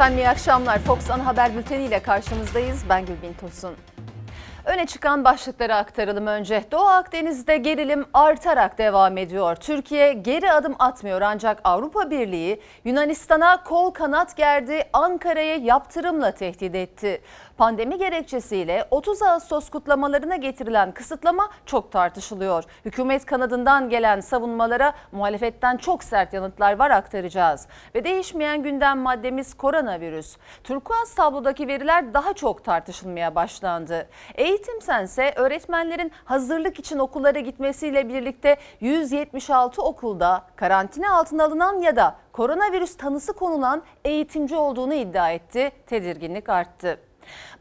Efendim iyi akşamlar. Fox Ana Haber Bülteni ile karşınızdayız. Ben Gülbin Tosun. Öne çıkan başlıkları aktaralım önce. Doğu Akdeniz'de gerilim artarak devam ediyor. Türkiye geri adım atmıyor ancak Avrupa Birliği Yunanistan'a kol kanat gerdi, Ankara'yı yaptırımla tehdit etti. Pandemi gerekçesiyle 30 Ağustos kutlamalarına getirilen kısıtlama çok tartışılıyor. Hükümet kanadından gelen savunmalara muhalefetten çok sert yanıtlar var, aktaracağız. Ve değişmeyen gündem maddemiz koronavirüs. Turkuaz tablodaki veriler daha çok tartışılmaya başlandı. Eğitimsense öğretmenlerin hazırlık için okullara gitmesiyle birlikte 176 okulda karantina altına alınan ya da koronavirüs tanısı konulan eğitimci olduğunu iddia etti. Tedirginlik arttı.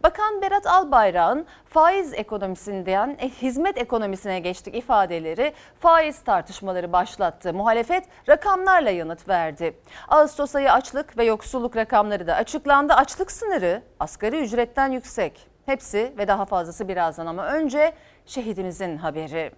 Bakan Berat Albayrak'ın faiz ekonomisinden hizmet ekonomisine geçtik ifadeleri faiz tartışmaları başlattı. Muhalefet rakamlarla yanıt verdi. Ağustos ayı açlık ve yoksulluk rakamları da açıklandı. Açlık sınırı asgari ücretten yüksek. Hepsi ve daha fazlası birazdan ama önce şehidimizin haberi.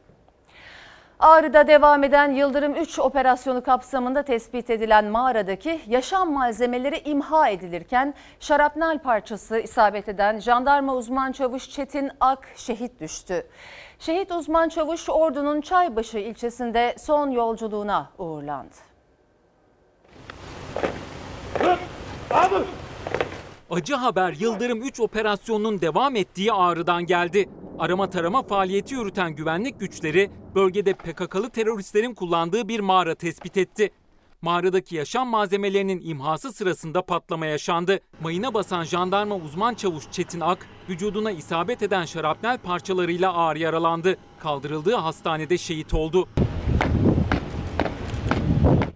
Ağrı'da devam eden Yıldırım 3 operasyonu kapsamında tespit edilen mağaradaki yaşam malzemeleri imha edilirken şarapnel parçası isabet eden jandarma uzman çavuş Çetin Ak şehit düştü. Şehit uzman çavuş Ordu'nun Çaybaşı ilçesinde son yolculuğuna uğurlandı. Abi! Acı haber Yıldırım 3 operasyonunun devam ettiği Ağrı'dan geldi. Arama tarama faaliyeti yürüten güvenlik güçleri bölgede PKK'lı teröristlerin kullandığı bir mağara tespit etti. Mağaradaki yaşam malzemelerinin imhası sırasında patlama yaşandı. Mayına basan jandarma uzman çavuş Çetin Ak, vücuduna isabet eden şarapnel parçalarıyla ağır yaralandı. Kaldırıldığı hastanede şehit oldu.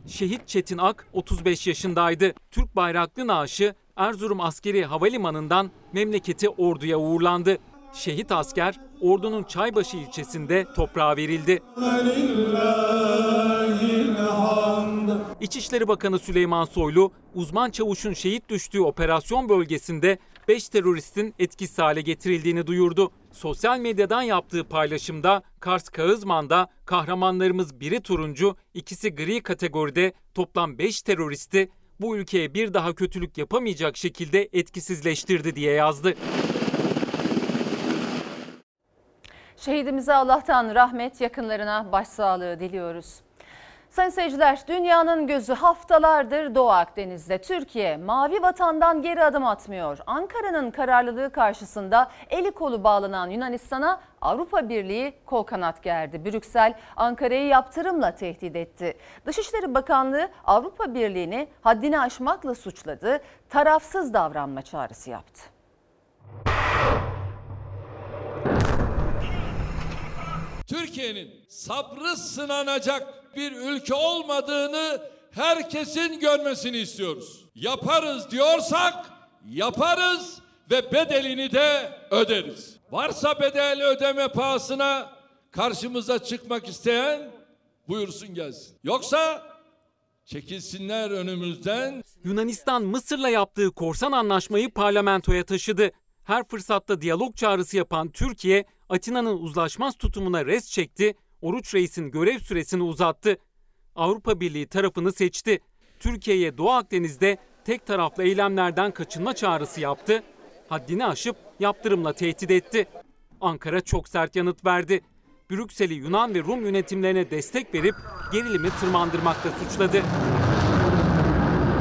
Şehit Çetin Ak 35 yaşındaydı. Türk bayraklı naaşı Erzurum Askeri Havalimanı'ndan memleketi Ordu'ya uğurlandı. Şehit asker Ordu'nun Çaybaşı ilçesinde toprağa verildi. İçişleri Bakanı Süleyman Soylu, uzman çavuşun şehit düştüğü operasyon bölgesinde 5 teröristin etkisiz hale getirildiğini duyurdu. Sosyal medyadan yaptığı paylaşımda Kars Kağızman'da kahramanlarımız biri turuncu, ikisi gri kategoride toplam 5 teröristi bu ülkeye bir daha kötülük yapamayacak şekilde etkisizleştirdi diye yazdı. Şehidimize Allah'tan rahmet, yakınlarına başsağlığı diliyoruz. Sayın seyirciler, dünyanın gözü haftalardır Doğu Akdeniz'de. Türkiye mavi vatandan geri adım atmıyor. Ankara'nın kararlılığı karşısında eli kolu bağlanan Yunanistan'a Avrupa Birliği kol kanat gerdi. Brüksel Ankara'yı yaptırımla tehdit etti. Dışişleri Bakanlığı Avrupa Birliği'ni haddini aşmakla suçladı. Tarafsız davranma çağrısı yaptı. Türkiye'nin sabrı sınanacak bir ülke olmadığını herkesin görmesini istiyoruz. Yaparız diyorsak yaparız ve bedelini de öderiz. Varsa bedel ödeme pahasına karşımıza çıkmak isteyen buyursun gelsin. Yoksa çekilsinler önümüzden. Yunanistan Mısır'la yaptığı korsan anlaşmayı parlamentoya taşıdı. Her fırsatta diyalog çağrısı yapan Türkiye, Atina'nın uzlaşmaz tutumuna res çekti. Oruç Reis'in görev süresini uzattı. Avrupa Birliği tarafını seçti. Türkiye'ye Doğu Akdeniz'de tek taraflı eylemlerden kaçınma çağrısı yaptı. Haddini aşıp yaptırımla tehdit etti. Ankara çok sert yanıt verdi. Brüksel'i Yunan ve Rum yönetimlerine destek verip gerilimi tırmandırmakla suçladı.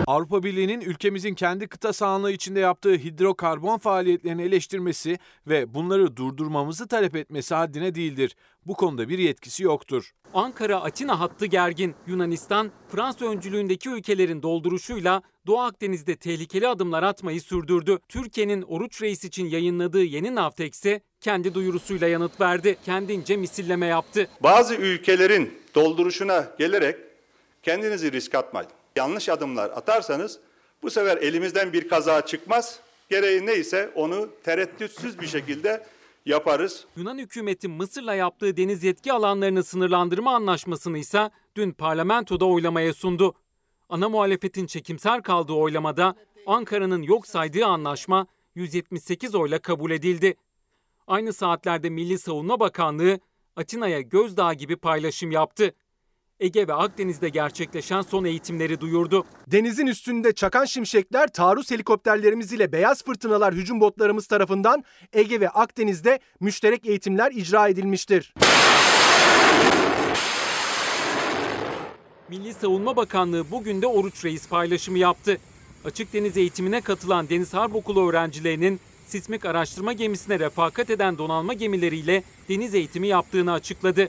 Avrupa Birliği'nin ülkemizin kendi kıta sahanlığı içinde yaptığı hidrokarbon faaliyetlerini eleştirmesi ve bunları durdurmamızı talep etmesi haddine değildir. Bu konuda bir yetkisi yoktur. Ankara-Atina hattı gergin. Yunanistan, Fransa öncülüğündeki ülkelerin dolduruşuyla Doğu Akdeniz'de tehlikeli adımlar atmayı sürdürdü. Türkiye'nin Oruç Reis için yayınladığı yeni Navtex'e kendi duyurusuyla yanıt verdi. Kendince misilleme yaptı. Bazı ülkelerin dolduruşuna gelerek kendinizi risk atmayın. Yanlış adımlar atarsanız bu sefer elimizden bir kaza çıkmaz. Gereği neyse onu tereddütsüz bir şekilde yaparız. Yunan hükümeti Mısır'la yaptığı deniz yetki alanlarını sınırlandırma anlaşmasını ise dün parlamentoda oylamaya sundu. Ana muhalefetin çekimser kaldığı oylamada Ankara'nın yok saydığı anlaşma 178 oyla kabul edildi. Aynı saatlerde Milli Savunma Bakanlığı Atina'ya gözdağı gibi paylaşım yaptı. Ege ve Akdeniz'de gerçekleşen son eğitimleri duyurdu. Denizin üstünde çakan şimşekler, taarruz helikopterlerimiz ile beyaz fırtınalar hücum botlarımız tarafından Ege ve Akdeniz'de müşterek eğitimler icra edilmiştir. Milli Savunma Bakanlığı bugün de Oruç Reis paylaşımı yaptı. Açık deniz eğitimine katılan Deniz Harp Okulu öğrencilerinin sismik araştırma gemisine refakat eden donanma gemileriyle deniz eğitimi yaptığını açıkladı.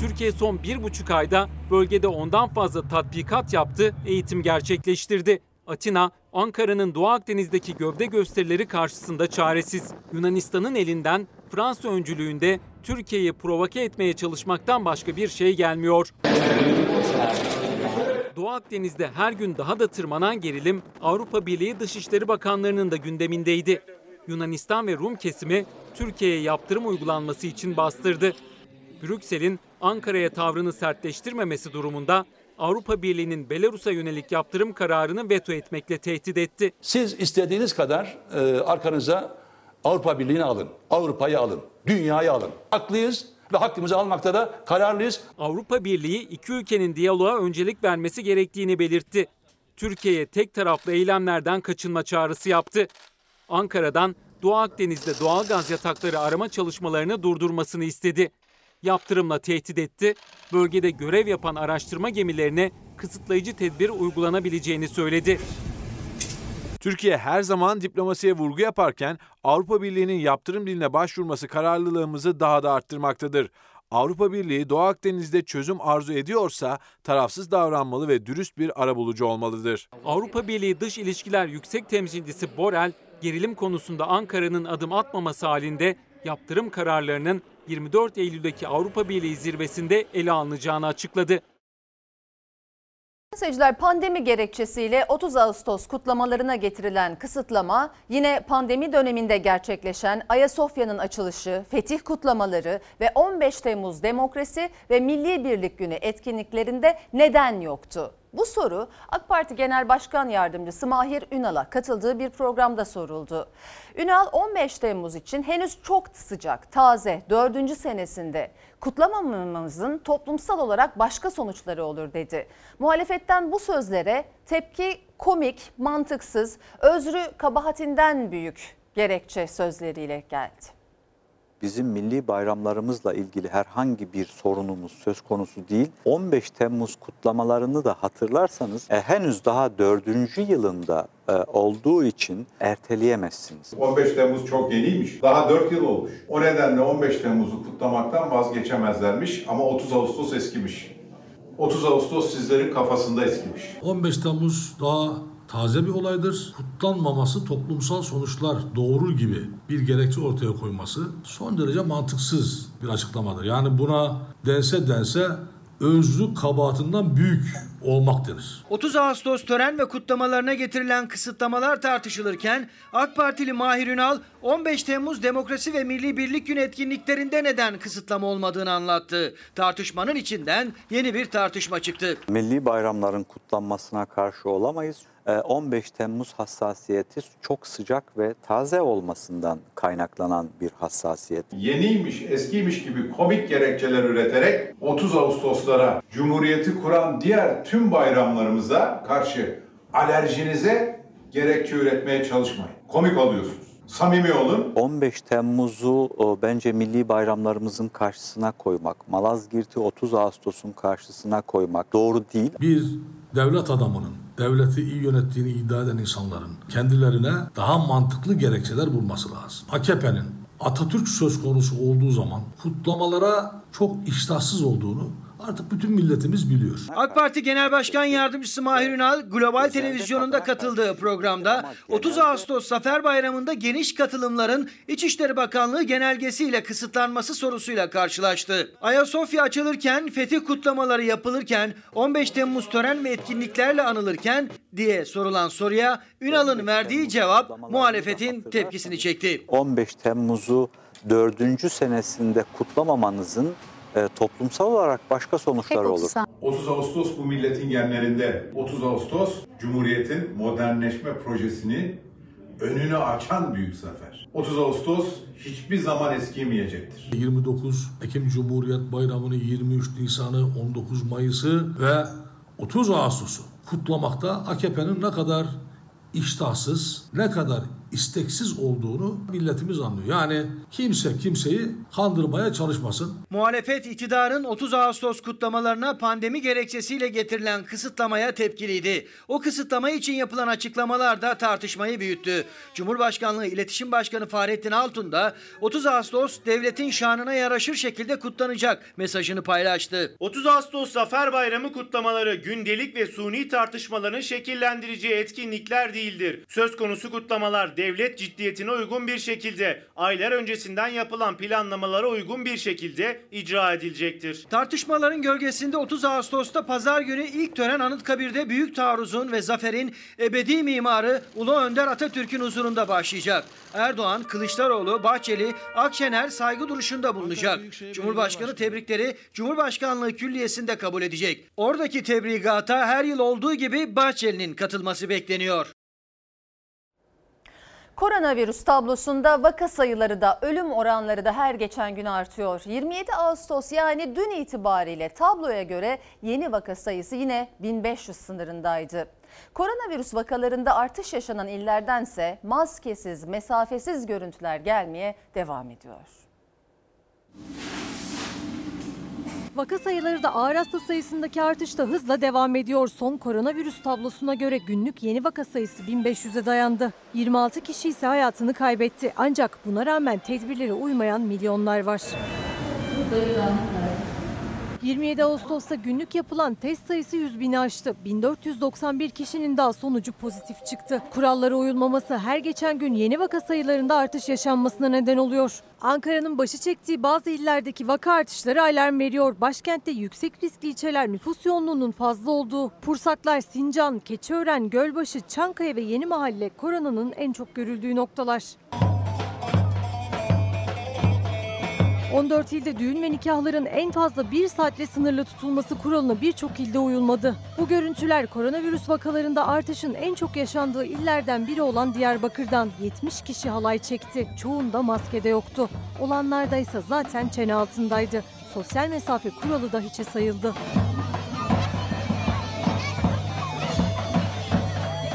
Türkiye son 1,5 ayda bölgede ondan fazla tatbikat yaptı, eğitim gerçekleştirdi. Atina, Ankara'nın Doğu Akdeniz'deki gövde gösterileri karşısında çaresiz. Yunanistan'ın elinden Fransa öncülüğünde Türkiye'yi provoke etmeye çalışmaktan başka bir şey gelmiyor. Doğu Akdeniz'de her gün daha da tırmanan gerilim Avrupa Birliği Dışişleri Bakanlarının da gündemindeydi. Yunanistan ve Rum kesimi Türkiye'ye yaptırım uygulanması için bastırdı. Brüksel'in Ankara'ya tavrını sertleştirmemesi durumunda Avrupa Birliği'nin Belarus'a yönelik yaptırım kararını veto etmekle tehdit etti. Siz istediğiniz kadar arkanıza Avrupa Birliği'ni alın, Avrupa'yı alın, dünyayı alın. Haklıyız ve hakkımızı almakta da kararlıyız. Avrupa Birliği iki ülkenin diyaloğa öncelik vermesi gerektiğini belirtti. Türkiye'ye tek taraflı eylemlerden kaçınma çağrısı yaptı. Ankara'dan Doğu Akdeniz'de doğal gaz yatakları arama çalışmalarını durdurmasını istedi. Yaptırımla tehdit etti, bölgede görev yapan araştırma gemilerine kısıtlayıcı tedbir uygulanabileceğini söyledi. Türkiye her zaman diplomasiye vurgu yaparken Avrupa Birliği'nin yaptırım diline başvurması kararlılığımızı daha da arttırmaktadır. Avrupa Birliği Doğu Akdeniz'de çözüm arzu ediyorsa tarafsız davranmalı ve dürüst bir arabulucu olmalıdır. Avrupa Birliği Dış İlişkiler Yüksek Temsilcisi Borrell, gerilim konusunda Ankara'nın adım atmaması halinde yaptırım kararlarının 24 Eylül'deki Avrupa Birliği zirvesinde ele alınacağını açıkladı. Seyirciler, pandemi gerekçesiyle 30 Ağustos kutlamalarına getirilen kısıtlama, yine pandemi döneminde gerçekleşen Ayasofya'nın açılışı, fetih kutlamaları ve 15 Temmuz Demokrasi ve Milli Birlik Günü etkinliklerinde neden yoktu? Bu soru AK Parti Genel Başkan Yardımcısı Mahir Ünal'a katıldığı bir programda soruldu. Ünal, 15 Temmuz için henüz çok sıcak, taze, 4. senesinde kutlamamamızın toplumsal olarak başka sonuçları olur dedi. Muhalefetten bu sözlere tepki komik, mantıksız, özrü kabahatinden büyük gerekçe sözleriyle geldi. Bizim milli bayramlarımızla ilgili herhangi bir sorunumuz söz konusu değil. 15 Temmuz kutlamalarını da hatırlarsanız henüz daha 4. yılında olduğu için erteleyemezsiniz. 15 Temmuz çok yeniymiş. Daha 4 yıl olmuş. O nedenle 15 Temmuz'u kutlamaktan vazgeçemezlermiş ama 30 Ağustos eskimiş. 30 Ağustos sizlerin kafasında eskimiş. 15 Temmuz daha taze bir olaydır. Kutlanmaması toplumsal sonuçlar doğurur gibi bir gerekçe ortaya koyması son derece mantıksız bir açıklamadır. Yani buna dense özlü kabahatinden büyük olmak denir. 30 Ağustos tören ve kutlamalarına getirilen kısıtlamalar tartışılırken AK Partili Mahir Ünal 15 Temmuz Demokrasi ve Milli Birlik Günü etkinliklerinde neden kısıtlama olmadığını anlattı. Tartışmanın içinden yeni bir tartışma çıktı. Milli bayramların kutlanmasına karşı olamayız. 15 Temmuz hassasiyeti çok sıcak ve taze olmasından kaynaklanan bir hassasiyet. Yeniymiş, eskiymiş gibi komik gerekçeler üreterek 30 Ağustoslara, Cumhuriyeti kuran diğer tüm bayramlarımıza karşı alerjinize gerekçe üretmeye çalışmayın. Komik oluyorsunuz. Samimi olun. 15 Temmuz'u bence milli bayramlarımızın karşısına koymak, Malazgirt'i 30 Ağustos'un karşısına koymak doğru değil. Bir devlet adamının, devleti iyi yönettiğini iddia eden insanların kendilerine daha mantıklı gerekçeler bulması lazım. AKP'nin Atatürk söz konusu olduğu zaman kutlamalara çok iştahsız olduğunu artık bütün milletimiz biliyor. AK Parti Genel Başkan Yardımcısı Mahir Ünal, Global Televizyonu'nda katıldığı programda 30 Ağustos Zafer Bayramı'nda geniş katılımların İçişleri Bakanlığı genelgesiyle kısıtlanması sorusuyla karşılaştı. Ayasofya açılırken, fetih kutlamaları yapılırken, 15 Temmuz tören ve etkinliklerle anılırken diye sorulan soruya Ünal'ın verdiği cevap muhalefetin tepkisini çekti. 15 Temmuz'u 4. senesinde kutlamamanızın toplumsal olarak başka sonuçlar olur. 30 Ağustos bu milletin genlerinde. 30 Ağustos Cumhuriyet'in modernleşme projesini önünü açan büyük zafer. 30 Ağustos hiçbir zaman eskimeyecektir. 29 Ekim Cumhuriyet Bayramı'nı, 23 Nisan'ı, 19 Mayıs'ı ve 30 Ağustos'u kutlamakta AKP'nin ne kadar iştahsız, ne kadar isteksiz olduğunu milletimiz anlıyor. Yani kimse kimseyi kandırmaya çalışmasın. Muhalefet iktidarın 30 Ağustos kutlamalarına pandemi gerekçesiyle getirilen kısıtlamaya tepkiliydi. O kısıtlama için yapılan açıklamalar da tartışmayı büyüttü. Cumhurbaşkanlığı İletişim Başkanı Fahrettin Altun da 30 Ağustos devletin şanına yaraşır şekilde kutlanacak mesajını paylaştı. 30 Ağustos Zafer Bayramı kutlamaları gündelik ve suni tartışmaların şekillendireceği etkinlikler değildir. Söz konusu kutlamalar devlet ciddiyetine uygun bir şekilde, aylar öncesinden yapılan planlamalara uygun bir şekilde icra edilecektir. Tartışmaların gölgesinde 30 Ağustos'ta pazar günü ilk tören Anıtkabir'de büyük taarruzun ve zaferin ebedi mimarı Ulu Önder Atatürk'ün huzurunda başlayacak. Erdoğan, Kılıçdaroğlu, Bahçeli, Akşener saygı duruşunda bulunacak. Cumhurbaşkanı tebrikleri Cumhurbaşkanlığı Külliyesi'nde kabul edecek. Oradaki tebrikata her yıl olduğu gibi Bahçeli'nin katılması bekleniyor. Koronavirüs tablosunda vaka sayıları da ölüm oranları da her geçen gün artıyor. 27 Ağustos yani dün itibariyle tabloya göre yeni vaka sayısı yine 1500 sınırındaydı. Koronavirüs vakalarında artış yaşanan illerdense maskesiz, mesafesiz görüntüler gelmeye devam ediyor. Vaka sayıları da ağır hasta sayısındaki artış da hızla devam ediyor. Son koronavirüs tablosuna göre günlük yeni vaka sayısı 1500'e dayandı. 26 kişi ise hayatını kaybetti. Ancak buna rağmen tedbirlere uymayan milyonlar var. 27 Ağustos'ta günlük yapılan test sayısı 100.000'i aştı. 1491 kişinin daha sonucu pozitif çıktı. Kurallara uyulmaması her geçen gün yeni vaka sayılarında artış yaşanmasına neden oluyor. Ankara'nın başı çektiği bazı illerdeki vaka artışları alarm veriyor. Başkentte yüksek riskli ilçeler nüfus yoğunluğunun fazla olduğu Pursaklar, Sincan, Keçiören, Gölbaşı, Çankaya ve Yenimahalle koronanın en çok görüldüğü noktalar. 14 ilde düğün ve nikahların en fazla 1 saatle sınırlı tutulması kuralına birçok ilde uyulmadı. Bu görüntüler koronavirüs vakalarında artışın en çok yaşandığı illerden biri olan Diyarbakır'dan 70 kişi halay çekti. Çoğunda maske de yoktu. Olanlardaysa zaten çene altındaydı. Sosyal mesafe kuralı da hiçe sayıldı.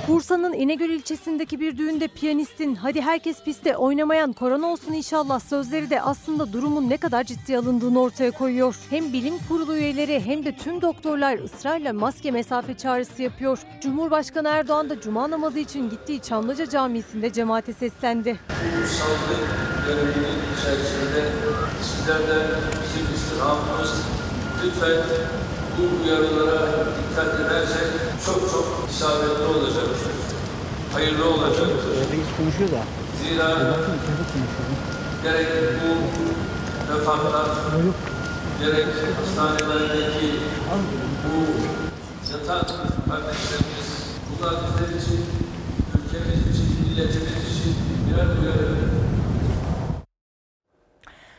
Bursa'nın İnegöl ilçesindeki bir düğünde piyanistin "hadi herkes piste, oynamayan korona olsun inşallah" sözleri de aslında durumun ne kadar ciddiye alındığını ortaya koyuyor. Hem bilim kurulu üyeleri hem de tüm doktorlar ısrarla maske, mesafe çağrısı yapıyor. Cumhurbaşkanı Erdoğan da cuma namazı için gittiği Çamlıca Camisi'nde cemaate seslendi. Bu salgın döneminin içerisinde sizlerden bizim istirhamımız, lütfen bu uyarılara dikkat edersek çok isabetli olacaktır. Hayırlı olacaktır. Zira gerek bu vefatlar, gerek hastanelerdeki bu yatan kardeşlerimiz, bunlar bizler için, ülkemiz için, milletimiz için birer uyarı.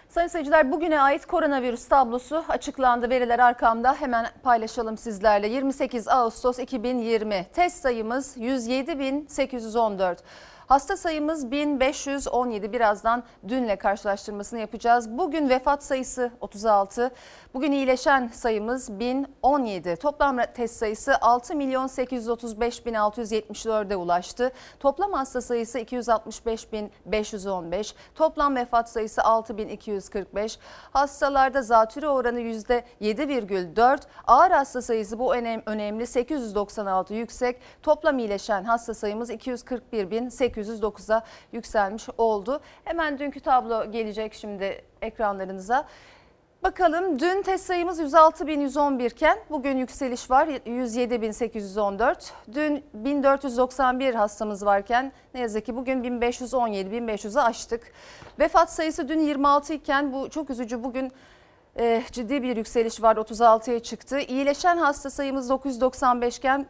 Sayın seyirciler, bugüne ait koronavirüs tablosu açıklandı. Veriler arkamda, hemen paylaşalım sizlerle. 28 Ağustos 2020 test sayımız 107.814. Hasta sayımız 1517, birazdan dünle karşılaştırmasını yapacağız. Bugün vefat sayısı 36, bugün iyileşen sayımız 1017. Toplam test sayısı 6.835.674'e ulaştı. Toplam hasta sayısı 265.515, toplam vefat sayısı 6.245. Hastalarda zatürre oranı %7,4, ağır hasta sayısı bu önemli 896 yüksek. Toplam iyileşen hasta sayımız 241.809'a yükselmiş oldu. Hemen dünkü tablo gelecek şimdi ekranlarınıza. Bakalım, dün test sayımız 106.111 iken bugün yükseliş var, 107.814. Dün 1491 hastamız varken ne yazık ki bugün 1517, 1500'ü aştık. Vefat sayısı dün 26 iken, bu çok üzücü, bugün ciddi bir yükseliş var, 36'ya çıktı. İyileşen hasta sayımız 995 iken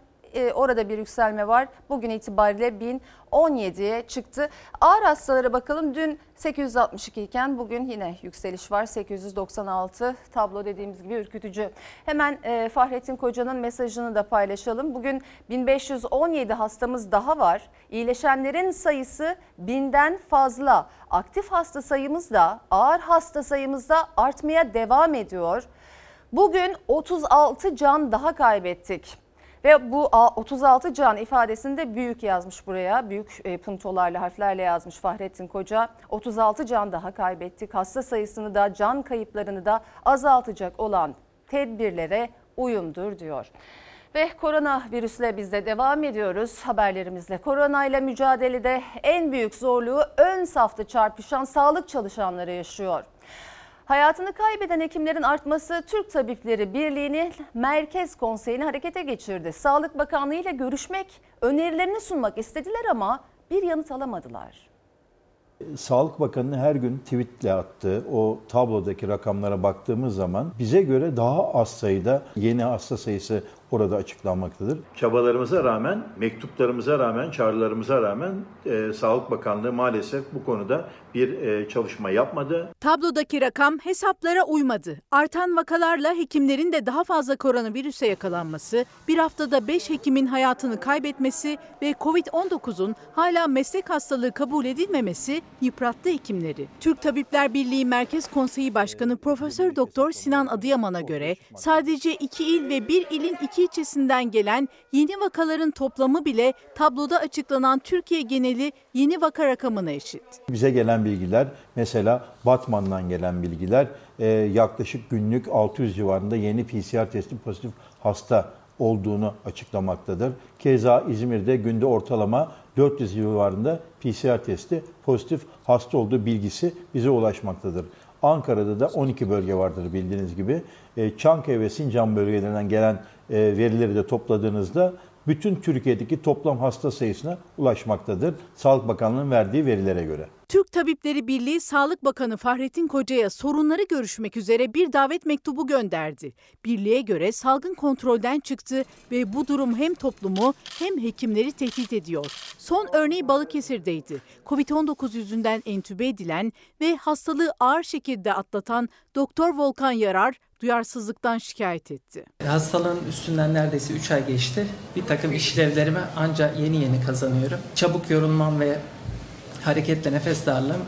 orada bir yükselme var. Bugün itibariyle 1017'ye çıktı. Ağır hastalara bakalım. Dün 862 iken bugün yine yükseliş var. 896 tablo dediğimiz gibi ürkütücü. Hemen Fahrettin Koca'nın mesajını da paylaşalım. Bugün 1517 hastamız daha var. İyileşenlerin sayısı 1000'den fazla. Aktif hasta sayımız da ağır hasta sayımız da artmaya devam ediyor. Bugün 36 can daha kaybettik. Ve bu 36 can ifadesinde büyük yazmış buraya. Büyük puntolarla, harflerle yazmış Fahrettin Koca. 36 can daha kaybettik. Hasta sayısını da, can kayıplarını da azaltacak olan tedbirlere uyumdur diyor. Ve koronavirüsle biz de devam ediyoruz haberlerimizle. Koronayla mücadelede en büyük zorluğu ön safta çarpışan sağlık çalışanları yaşıyor. Hayatını kaybeden hekimlerin artması Türk Tabipleri Birliği'nin Merkez Konseyi'ni harekete geçirdi. Sağlık Bakanlığı ile görüşmek, önerilerini sunmak istediler ama bir yanıt alamadılar. Sağlık Bakanı'nın her gün tweetle attığı o tablodaki rakamlara baktığımız zaman bize göre daha az sayıda yeni hasta sayısı orada açıklanmaktadır. Çabalarımıza rağmen, mektuplarımıza rağmen, çağrılarımıza rağmen Sağlık Bakanlığı maalesef bu konuda bir çalışma yapmadı. Tablodaki rakam hesaplara uymadı. Artan vakalarla hekimlerin de daha fazla koronavirüse yakalanması, bir haftada 5 hekimin hayatını kaybetmesi ve Covid-19'un hala meslek hastalığı kabul edilmemesi yıprattı hekimleri. Türk Tabipler Birliği Merkez Konseyi Başkanı Profesör Doktor Sinan Adıyaman'a göre sadece 2 il ve 1 ilin 2 ilçesinden gelen yeni vakaların toplamı bile tabloda açıklanan Türkiye geneli yeni vaka rakamına eşit. Bize gelen bilgiler, mesela Batman'dan gelen bilgiler yaklaşık günlük 600 civarında yeni PCR testi pozitif hasta olduğunu açıklamaktadır. Keza İzmir'de günde ortalama 400 civarında PCR testi pozitif hasta olduğu bilgisi bize ulaşmaktadır. Ankara'da da 12 bölge vardır bildiğiniz gibi. Çankaya ve Sincan bölgelerinden gelen verileri de topladığınızda bütün Türkiye'deki toplam hasta sayısına ulaşmaktadır. Sağlık Bakanlığı'nın verdiği verilere göre. Türk Tabipleri Birliği Sağlık Bakanı Fahrettin Koca'ya sorunları görüşmek üzere bir davet mektubu gönderdi. Birliğe göre salgın kontrolden çıktı ve bu durum hem toplumu hem hekimleri tehdit ediyor. Son örneği Balıkesir'deydi. Covid-19 yüzünden entübe edilen ve hastalığı ağır şekilde atlatan Doktor Volkan Yarar duyarsızlıktan şikayet etti. Hastalığın üstünden neredeyse 3 ay geçti. Bir takım işlevlerime ancak yeni kazanıyorum. Çabuk yorulmam ve hareketle nefes darlığım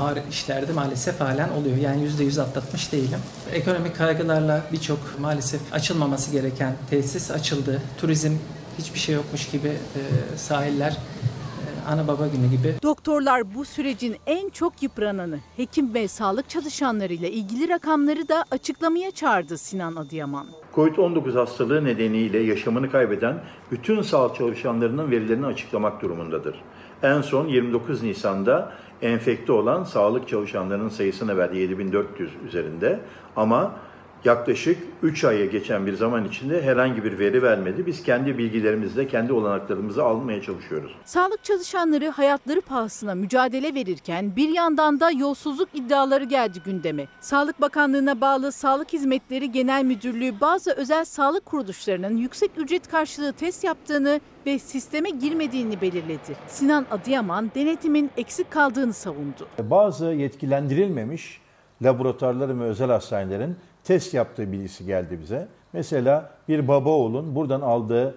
ağır işlerde maalesef halen oluyor. Yani %100 atlatmış değilim. Ekonomik kaygılarla birçok maalesef açılmaması gereken tesis açıldı. Turizm hiçbir şey yokmuş gibi sahiller ana baba günü gibi. Doktorlar bu sürecin en çok yıprananı, hekim ve sağlık çalışanlarıyla ilgili rakamları da açıklamaya çağırdı Sinan Adıyaman. Covid-19 hastalığı nedeniyle yaşamını kaybeden bütün sağlık çalışanlarının verilerini açıklamak durumundadır. En son 29 Nisan'da enfekte olan sağlık çalışanlarının sayısını verdi 7400 üzerinde ama yaklaşık 3 aya geçen bir zaman içinde herhangi bir veri vermedi. Biz kendi bilgilerimizle, kendi olanaklarımızı almaya çalışıyoruz. Sağlık çalışanları hayatları pahasına mücadele verirken bir yandan da yolsuzluk iddiaları geldi gündeme. Sağlık Bakanlığı'na bağlı Sağlık Hizmetleri Genel Müdürlüğü bazı özel sağlık kuruluşlarının yüksek ücret karşılığı test yaptığını ve sisteme girmediğini belirledi. Sinan Adıyaman denetimin eksik kaldığını savundu. Bazı yetkilendirilmemiş laboratuvarların ve özel hastanelerin test yaptığı bilgisi geldi bize. Mesela bir Babaoğlu'nun buradan aldığı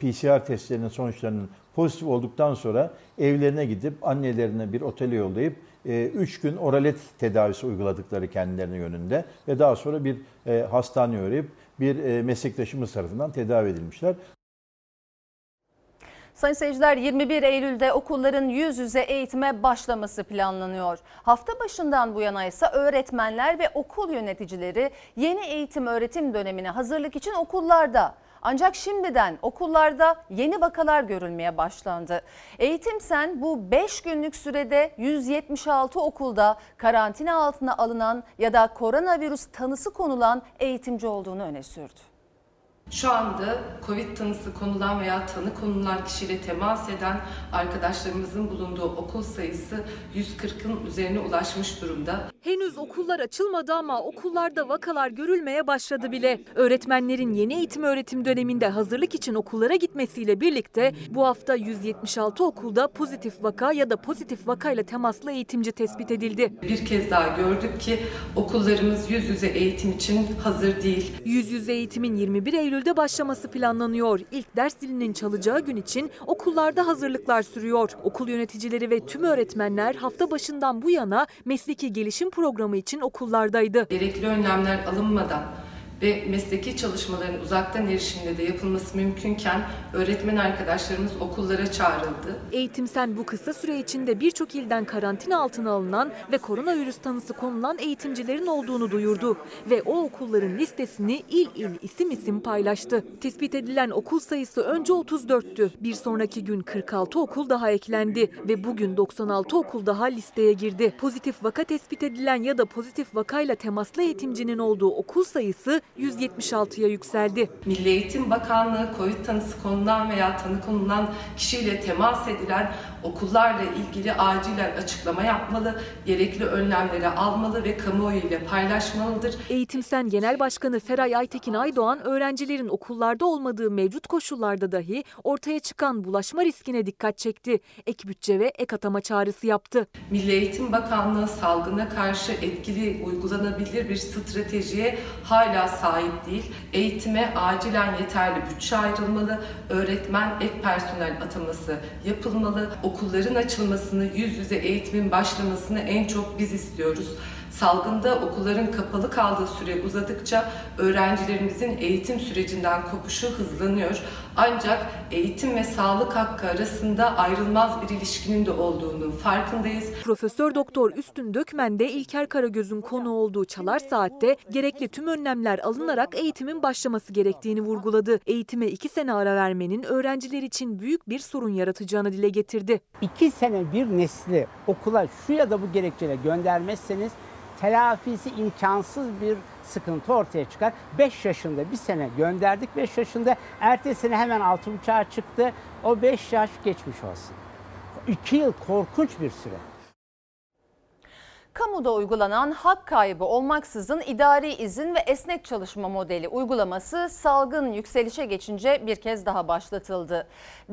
PCR testlerinin sonuçlarının pozitif olduktan sonra evlerine gidip annelerine bir otele yollayıp 3 gün oralet tedavisi uyguladıkları kendilerine yönünde ve daha sonra bir hastaneye uğrayıp bir meslektaşımız tarafından tedavi edilmişler. Sayın seyirciler, 21 Eylül'de okulların yüz yüze eğitime başlaması planlanıyor. Hafta başından bu yana ise öğretmenler ve okul yöneticileri yeni eğitim öğretim dönemine hazırlık için okullarda. Ancak şimdiden okullarda yeni vakalar görülmeye başlandı. Eğitimsen bu 5 günlük sürede 176 okulda karantina altına alınan ya da koronavirüs tanısı konulan eğitimci olduğunu öne sürdü. Şu anda COVID tanısı konulan veya tanı konulan kişiyle temas eden arkadaşlarımızın bulunduğu okul sayısı 140'ın üzerine ulaşmış durumda. Henüz okullar açılmadı ama okullarda vakalar görülmeye başladı bile. Öğretmenlerin yeni eğitim öğretim döneminde hazırlık için okullara gitmesiyle birlikte bu hafta 176 okulda pozitif vaka ya da pozitif vakayla temaslı eğitimci tespit edildi. Bir kez daha gördük ki okullarımız yüz yüze eğitim için hazır değil. Yüz yüze eğitimin 21 Eylül'de başlaması planlanıyor. İlk ders dilinin çalacağı gün için okullarda hazırlıklar sürüyor. Okul yöneticileri ve tüm öğretmenler hafta başından bu yana mesleki gelişim programı için okullardaydı. Gerekli önlemler alınmadan ve mesleki çalışmaların uzaktan erişimle de yapılması mümkünken öğretmen arkadaşlarımız okullara çağrıldı. Eğitimsen bu kısa süre içinde birçok ilden karantina altına alınan ve koronavirüs tanısı konulan eğitimcilerin olduğunu duyurdu. Ve o okulların listesini il il isim isim paylaştı. Tespit edilen okul sayısı önce 34'tü. Bir sonraki gün 46 okul daha eklendi ve bugün 96 okul daha listeye girdi. Pozitif vaka tespit edilen ya da pozitif vakayla temaslı eğitimcinin olduğu okul sayısı 176'ya yükseldi. Milli Eğitim Bakanlığı COVID tanısı konulan veya tanı konulan kişiyle temas edilen okullarla ilgili acilen açıklama yapmalı, gerekli önlemleri almalı ve kamuoyu ile paylaşmalıdır. Eğitimsen Genel Başkanı Feray Aytekin Aydoğan, öğrencilerin okullarda olmadığı mevcut koşullarda dahi ortaya çıkan bulaşma riskine dikkat çekti. Ek bütçe ve ek atama çağrısı yaptı. Milli Eğitim Bakanlığı salgına karşı etkili uygulanabilir bir stratejiye hala sahip değil. Eğitime acilen yeterli bütçe ayrılmalı, öğretmen ek personel ataması yapılmalı, okulların açılmasını, yüz yüze eğitimin başlamasını en çok biz istiyoruz. Salgında okulların kapalı kaldığı süre uzadıkça öğrencilerimizin eğitim sürecinden kopuşu hızlanıyor. Ancak eğitim ve sağlık hakkı arasında ayrılmaz bir ilişkinin de olduğunun farkındayız. Profesör Doktor Üstün Dökmen de İlker Karagöz'ün konu olduğu Çalar Saat'te gerekli tüm önlemler alınarak eğitimin başlaması gerektiğini vurguladı. Eğitime 2 sene ara vermenin öğrenciler için büyük bir sorun yaratacağını dile getirdi. 2 sene bir nesli okula şu ya da bu gerekçeyle göndermezseniz telafisi imkansız bir sıkıntı ortaya çıkar. 5 yaşında 1 sene gönderdik, 5 yaşında ertesi sene hemen 6,5'a çıktı. O 5 yaş geçmiş olsun. 2 yıl korkunç bir süre. Kamuda uygulanan hak kaybı olmaksızın idari izin ve esnek çalışma modeli uygulaması salgın yükselişe geçince bir kez daha başlatıldı.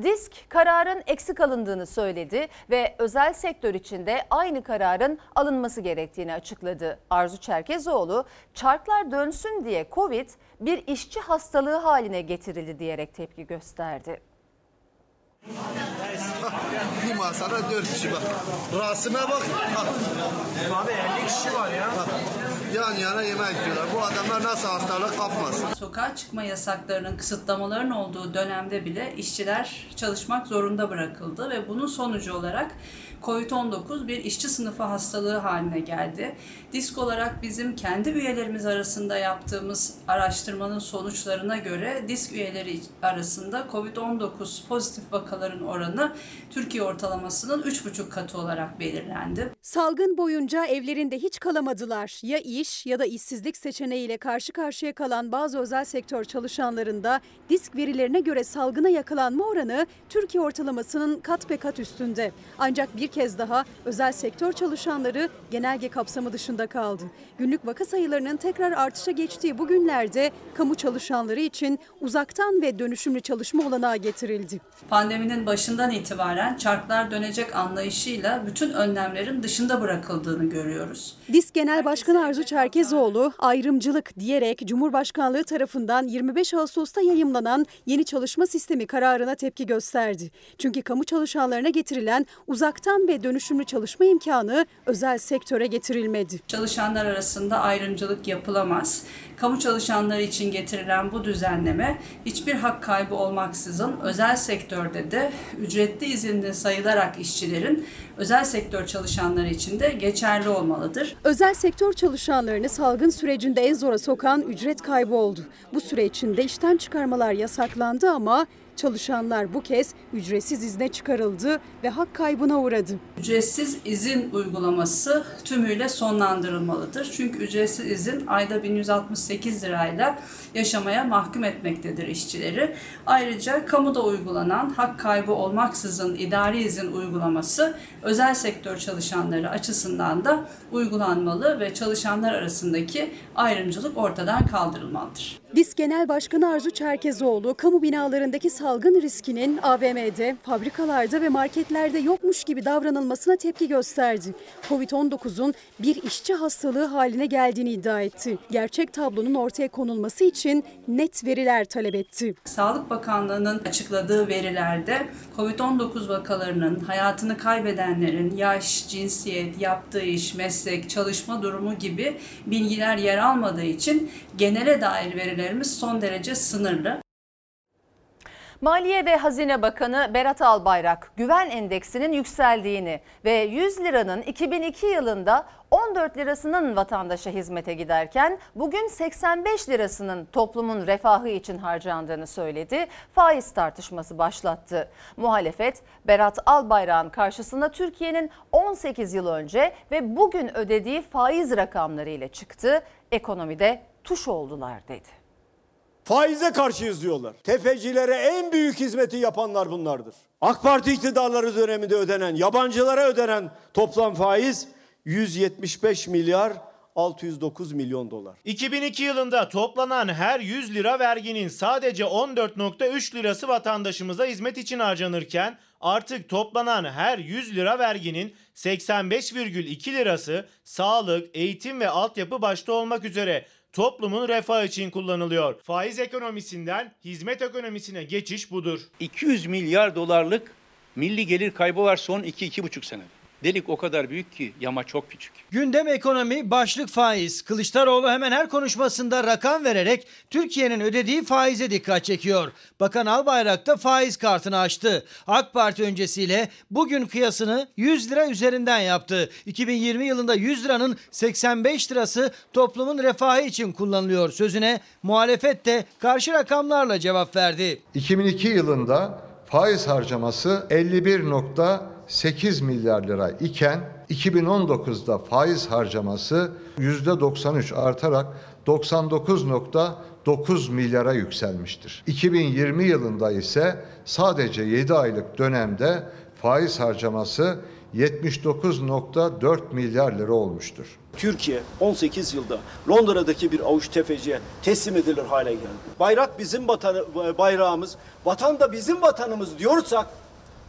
DİSK kararın eksik alındığını söyledi ve özel sektör içinde aynı kararın alınması gerektiğini açıkladı. Arzu Çerkezoğlu, çarklar dönsün diye Covid bir işçi hastalığı haline getirildi diyerek tepki gösterdi. Bir masada 4 kişi var. Rasime bak. Abi 50 kişi var ya. Bak, yan yana yemek yiyorlar. Bu adamlar nasıl hastalık kapmasın? Sokağa çıkma yasaklarının, kısıtlamaların olduğu dönemde bile işçiler çalışmak zorunda bırakıldı ve bunun sonucu olarak Covid-19 bir işçi sınıfı hastalığı haline geldi. DİSK olarak bizim kendi üyelerimiz arasında yaptığımız araştırmanın sonuçlarına göre DİSK üyeleri arasında Covid-19 pozitif vakaların oranı Türkiye ortalamasının 3,5 katı olarak belirlendi. Salgın boyunca evlerinde hiç kalamadılar. Ya iş ya da işsizlik seçeneğiyle karşı karşıya kalan bazı özel sektör çalışanlarında DİSK verilerine göre salgına yakalanma oranı Türkiye ortalamasının kat be kat üstünde. Ancak bir kez daha özel sektör çalışanları genelge kapsamı dışında kaldı. Günlük vaka sayılarının tekrar artışa geçtiği bu günlerde kamu çalışanları için uzaktan ve dönüşümlü çalışma olanağı getirildi. Pandeminin başından itibaren çarklar dönecek anlayışıyla bütün önlemlerin dışında bırakıldığını görüyoruz. DİSK Genel Başkanı Arzu Çerkezoğlu ayrımcılık diyerek Cumhurbaşkanlığı tarafından 25 Ağustos'ta yayımlanan yeni çalışma sistemi kararına tepki gösterdi. Çünkü kamu çalışanlarına getirilen uzaktan ve dönüşümlü çalışma imkanı özel sektöre getirilmedi. Çalışanlar arasında ayrımcılık yapılamaz. Kamu çalışanları için getirilen bu düzenleme hiçbir hak kaybı olmaksızın özel sektörde de ücretli izinde sayılarak işçilerin özel sektör çalışanları için de geçerli olmalıdır. Özel sektör çalışanlarını salgın sürecinde en zora sokan ücret kaybı oldu. Bu süre içinde işten çıkarmalar yasaklandı ama Çalışanlar bu kez ücretsiz izne çıkarıldı ve hak kaybına uğradı. Ücretsiz izin uygulaması tümüyle sonlandırılmalıdır. Çünkü ücretsiz izin ayda 1168 lirayla yaşamaya mahkum etmektedir işçileri. Ayrıca kamuda uygulanan hak kaybı olmaksızın idari izin uygulaması özel sektör çalışanları açısından da uygulanmalı ve çalışanlar arasındaki ayrımcılık ortadan kaldırılmalıdır. BİST Genel Başkanı Arzu Çerkezoğlu, kamu binalarındaki salgın riskinin AVM'de, fabrikalarda ve marketlerde yokmuş gibi davranılmasına tepki gösterdi. Covid-19'un bir işçi hastalığı haline geldiğini iddia etti. Gerçek tablonun ortaya konulması için net veriler talep etti. Sağlık Bakanlığı'nın açıkladığı verilerde Covid-19 vakalarının, hayatını kaybedenlerin yaş, cinsiyet, yaptığı iş, meslek, çalışma durumu gibi bilgiler yer almadığı için genele dair verilerimiz son derece sınırlı. Maliye ve Hazine Bakanı Berat Albayrak güven endeksinin yükseldiğini ve 100 liranın 2002 yılında 14 lirasının vatandaşa hizmete giderken bugün 85 lirasının toplumun refahı için harcandığını söyledi. Faiz tartışması başlattı. Muhalefet Berat Albayrak'ın karşısına Türkiye'nin 18 yıl önce ve bugün ödediği faiz rakamları ile çıktı. Ekonomide tuş oldular dedi. Faize karşıyız diyorlar. Tefecilere en büyük hizmeti yapanlar bunlardır. AK Parti iktidarları döneminde ödenen, yabancılara ödenen toplam faiz 175 milyar 609 milyon dolar. 2002 yılında toplanan her 100 lira verginin sadece 14.3 lirası vatandaşımıza hizmet için harcanırken artık toplanan her 100 lira verginin 85,2 lirası sağlık, eğitim ve altyapı başta olmak üzere toplumun refahı için kullanılıyor. Faiz ekonomisinden hizmet ekonomisine geçiş budur. 200 milyar dolarlık milli gelir kaybı var son 2-2,5 senede. Delik o kadar büyük ki yama çok küçük. Gündem ekonomi, başlık faiz. Kılıçdaroğlu hemen her konuşmasında rakam vererek Türkiye'nin ödediği faize dikkat çekiyor. Bakan Albayrak da faiz kartını açtı. AK Parti öncesiyle bugün kıyasını 100 lira üzerinden yaptı. 2020 yılında 100 liranın 85 lirası toplumun refahı için kullanılıyor sözüne muhalefet de karşı rakamlarla cevap verdi. 2002 yılında faiz harcaması 51.8 milyar lira iken 2019'da faiz harcaması %93 artarak 99.9 milyara yükselmiştir. 2020 yılında ise sadece 7 aylık dönemde faiz harcaması 79.4 milyar lira olmuştur. Türkiye 18 yılda Londra'daki bir avuç tefeciye teslim edilir hale geldi. Bayrak bizim bayrağımız, vatan da bizim vatanımız diyorsak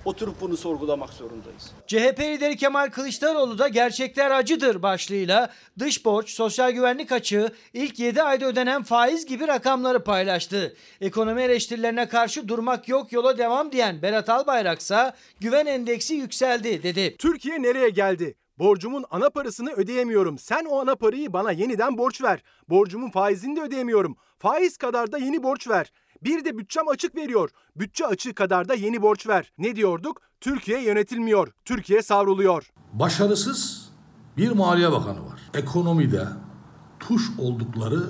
oturup bunu sorgulamak zorundayız. CHP lideri Kemal Kılıçdaroğlu da gerçekler acıdır başlığıyla dış borç, sosyal güvenlik açığı, ilk 7 ayda ödenen faiz gibi rakamları paylaştı. Ekonomi eleştirilerine karşı durmak yok, yola devam diyen Berat Albayrak'sa güven endeksi yükseldi dedi. Türkiye nereye geldi? Borcumun ana parasını ödeyemiyorum. Sen o ana parayı bana yeniden borç ver. Borcumun faizini de ödeyemiyorum. Faiz kadar da yeni borç ver. Bir de bütçem açık veriyor. Bütçe açığı kadar da yeni borç ver. Ne diyorduk? Türkiye yönetilmiyor. Türkiye savruluyor. Başarısız bir Maliye Bakanı var. Ekonomide tuş oldukları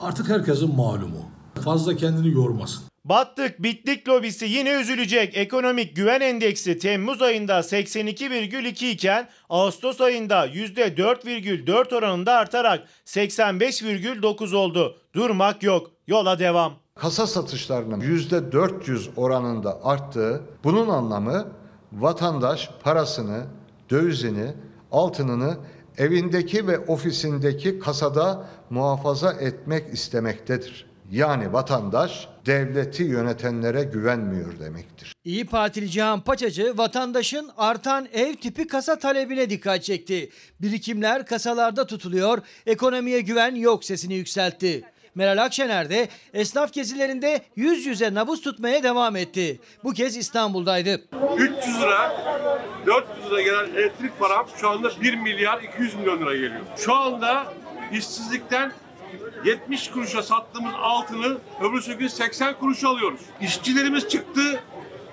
artık herkesin malumu. Fazla kendini yormasın. Battık bittik lobisi yine üzülecek. Ekonomik güven endeksi Temmuz ayında 82,2 iken Ağustos ayında %4,4 oranında artarak 85,9 oldu. Durmak yok. Yola devam. Kasa satışlarının %400 oranında arttığı, bunun anlamı vatandaş parasını, dövizini, altınını evindeki ve ofisindeki kasada muhafaza etmek istemektedir. Yani vatandaş devleti yönetenlere güvenmiyor demektir. İYİ Partili Cihan Paçacı vatandaşın artan ev tipi kasa talebine dikkat çekti. Birikimler kasalarda tutuluyor, ekonomiye güven yok sesini yükseltti. Meral Akşener de esnaf gezilerinde yüz yüze nabız tutmaya devam etti. Bu kez İstanbul'daydı. 300 lira, 400 lira gelen elektrik param şu anda 1 milyar 200 milyon lira geliyor. Şu anda işsizlikten 70 kuruşa sattığımız altını öbür gün 80 kuruşa alıyoruz. İşçilerimiz çıktı.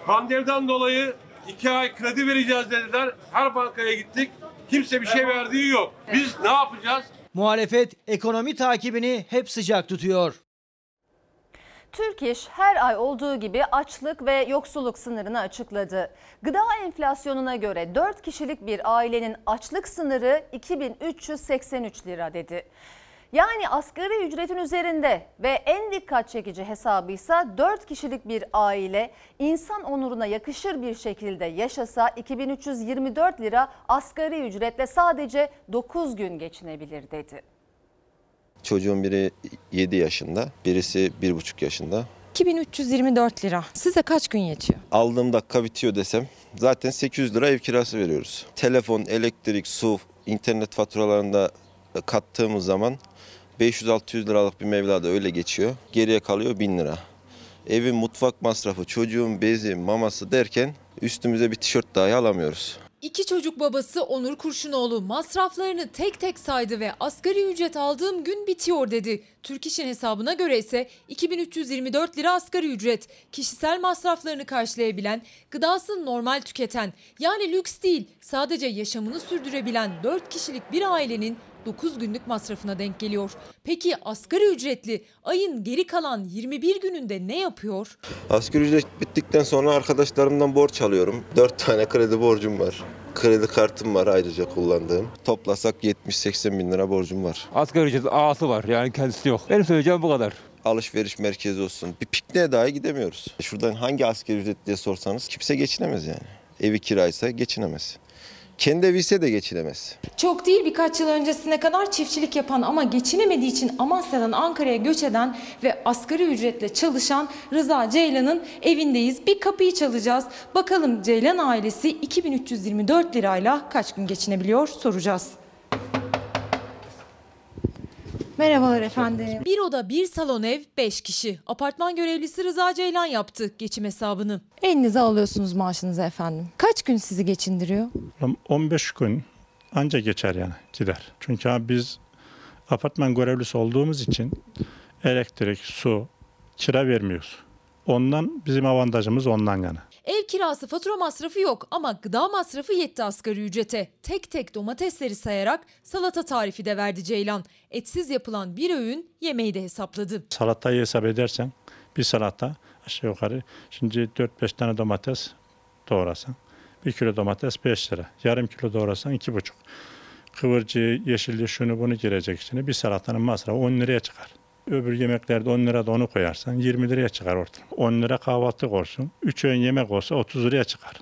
Pandemiden dolayı 2 ay kredi vereceğiz dediler. Her bankaya gittik. Kimse bir şey verdiği yok. Biz ne yapacağız? Muhalefet ekonomi takibini hep sıcak tutuyor. Türk İş her ay olduğu gibi açlık ve yoksulluk sınırını açıkladı. Gıda enflasyonuna göre 4 kişilik bir ailenin açlık sınırı 2383 lira dedi. Yani asgari ücretin üzerinde ve en dikkat çekici hesabıysa 4 kişilik bir aile insan onuruna yakışır bir şekilde yaşasa 2324 lira asgari ücretle sadece 9 gün geçinebilir dedi. Çocuğun biri 7 yaşında, birisi 1,5 yaşında. 2324 lira. Size kaç gün yetiyor? Aldığım dakika bitiyor desem zaten 800 lira ev kirası veriyoruz. Telefon, elektrik, su, internet faturalarında kattığımız zaman 500-600 liralık bir meblağda öyle geçiyor. Geriye kalıyor 1000 lira. Evin mutfak masrafı, çocuğun bezi, maması derken üstümüze bir tişört dahi alamıyoruz. İki çocuk babası Onur Kurşunoğlu masraflarını tek tek saydı ve asgari ücret aldığım gün bitiyor dedi. Türk İş'in hesabına göre ise 2324 lira asgari ücret. Kişisel masraflarını karşılayabilen, gıdasını normal tüketen, yani lüks değil sadece yaşamını sürdürebilen 4 kişilik bir ailenin 9 günlük masrafına denk geliyor. Peki asgari ücretli ayın geri kalan 21 gününde ne yapıyor? Asgari ücret bittikten sonra arkadaşlarımdan borç alıyorum. 4 tane kredi borcum var. Kredi kartım var ayrıca kullandığım. Toplasak 70-80 bin lira borcum var. Asgari ücret ağası var yani kendisi yok. Benim söyleyeceğim bu kadar. Alışveriş merkezi olsun. Bir pikniğe dahi gidemiyoruz. Şuradan hangi asgari ücret diye sorsanız kimse geçinemez yani. Evi kiraysa geçinemez. Kendi evi ise de geçinemez. Çok değil birkaç yıl öncesine kadar çiftçilik yapan ama geçinemediği için Amasya'dan Ankara'ya göç eden ve asgari ücretle çalışan Rıza Ceylan'ın evindeyiz. Bir kapıyı çalacağız. Bakalım Ceylan ailesi 2324 lirayla kaç gün geçinebiliyor soracağız. Merhabalar efendim. Bir oda, bir salon ev, 5 kişi. Apartman görevlisi Rıza Ceylan yaptı geçim hesabını. Elinize alıyorsunuz maaşınızı efendim. Kaç gün sizi geçindiriyor? 15 gün anca geçer yani gider. Çünkü biz apartman görevlisi olduğumuz için elektrik, su, kira vermiyoruz. Ondan bizim avantajımız ondan yana. Ev kirası, fatura masrafı yok ama gıda masrafı yetti asgari ücrete. Tek tek domatesleri sayarak salata tarifi de verdi Ceylan. Etsiz yapılan bir öğün yemeği de hesapladı. Salatayı hesap edersen bir salata aşağı yukarı şimdi 4-5 tane domates doğrasan 1 kilo domates 5 lira. Yarım kilo doğrasan 2,5. Kıvırcığı, yeşilliği şunu bunu girecek içine bir salatanın masrafı 10 liraya çıkar. Öbür yemeklerde 10 lira da onu koyarsan 20 liraya çıkar ortaya. 10 lira kahvaltılık olsun. 3 öğün yemek olsa 30 liraya çıkar.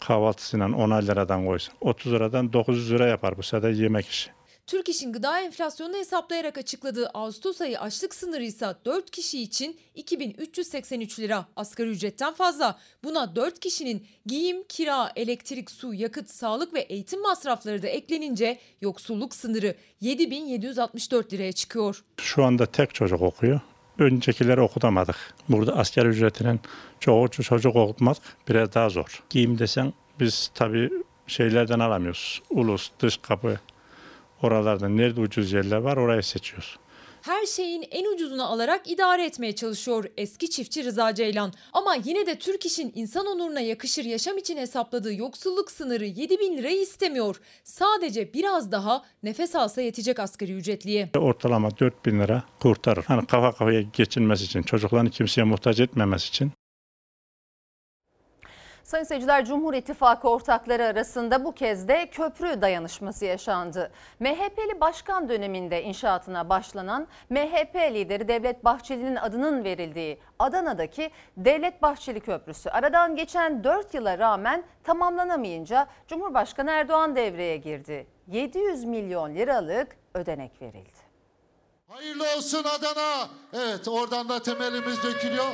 Kahvaltısından 10 liradan koysun. 30 liradan 900 lira yapar bu sefer yemek işi. Türk İş'in gıda enflasyonunu hesaplayarak açıkladığı Ağustos ayı açlık sınırı ise 4 kişi için 2383 lira asgari ücretten fazla. Buna 4 kişinin giyim, kira, elektrik, su, yakıt, sağlık ve eğitim masrafları da eklenince yoksulluk sınırı 7764 liraya çıkıyor. Şu anda tek çocuk okuyor. Öncekileri okutamadık. Burada asgari ücretinin çoğu çocuk okutmak biraz daha zor. Giyim desen biz tabii şeylerden alamıyoruz. Ulus, dış kapı. Oralarda nerede ucuz yerler var orayı seçiyoruz. Her şeyin en ucuzunu alarak idare etmeye çalışıyor eski çiftçi Rıza Ceylan. Ama yine de Türk İş'in insan onuruna yakışır yaşam için hesapladığı yoksulluk sınırı 7.000 lirayı istemiyor. Sadece biraz daha nefes alsa yetecek asgari ücretliye. Ortalama 4.000 lira kurtarır. Hani kafa kafaya geçinmesi için, çocuklarını kimseye muhtaç etmemesi için. Sayın seyirciler, Cumhur İttifakı ortakları arasında bu kez de köprü dayanışması yaşandı. MHP'li başkan döneminde inşaatına başlanan MHP lideri Devlet Bahçeli'nin adının verildiği Adana'daki Devlet Bahçeli Köprüsü aradan geçen 4 yıla rağmen tamamlanamayınca Cumhurbaşkanı Erdoğan devreye girdi. 700 milyon liralık ödenek verildi. Hayırlı olsun Adana. Evet, oradan da temelimiz dökülüyor.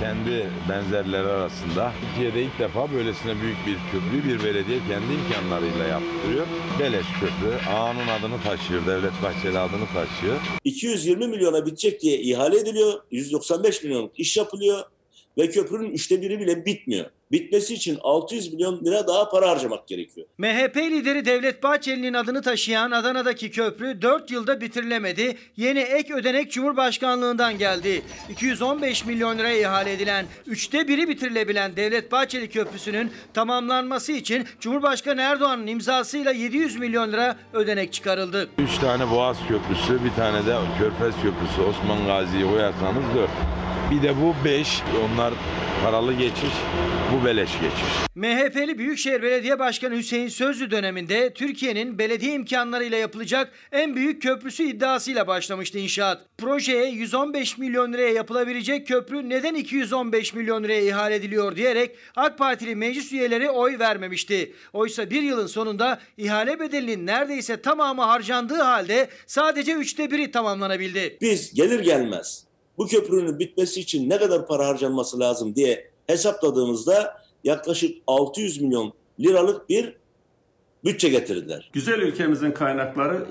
Kendi benzerleri arasında Türkiye'de ilk defa böylesine büyük bir köprüyü bir belediye kendi imkanlarıyla yaptırıyor. Beleş köprü, ağanın adını taşıyor, Devlet Bahçeli adını taşıyor. 220 milyona bitecek diye ihale ediliyor, 195 milyon iş yapılıyor. ve köprünün 1/3 bile bitmiyor. Bitmesi için 600 milyon lira daha para harcamak gerekiyor. MHP lideri Devlet Bahçeli'nin adını taşıyan Adana'daki köprü 4 yılda bitirilemedi. Yeni ek ödenek Cumhurbaşkanlığından geldi. 215 milyon liraya ihale edilen 1/3 bitirilebilen Devlet Bahçeli Köprüsü'nün tamamlanması için Cumhurbaşkanı Erdoğan'ın imzasıyla 700 milyon lira ödenek çıkarıldı. 3 tane Boğaz Köprüsü, bir tane de Körfez Köprüsü, Osman Gazi'yi koyarsanız 4. Bir de bu 5, onlar paralı geçiş, bu beleş geçiş. MHP'li Büyükşehir Belediye Başkanı Hüseyin Sözlü döneminde Türkiye'nin belediye imkanlarıyla yapılacak en büyük köprüsü iddiasıyla başlamıştı inşaat. Projeye 115 milyon liraya yapılabilecek köprü neden 215 milyon liraya ihale ediliyor diyerek AK Partili meclis üyeleri oy vermemişti. Oysa bir yılın sonunda ihale bedelinin neredeyse tamamı harcandığı halde sadece 1/3 tamamlanabildi. Biz gelir gelmez bu köprünün bitmesi için ne kadar para harcanması lazım diye hesapladığımızda yaklaşık 600 milyon liralık bir bütçe getirdiler. Güzel ülkemizin kaynakları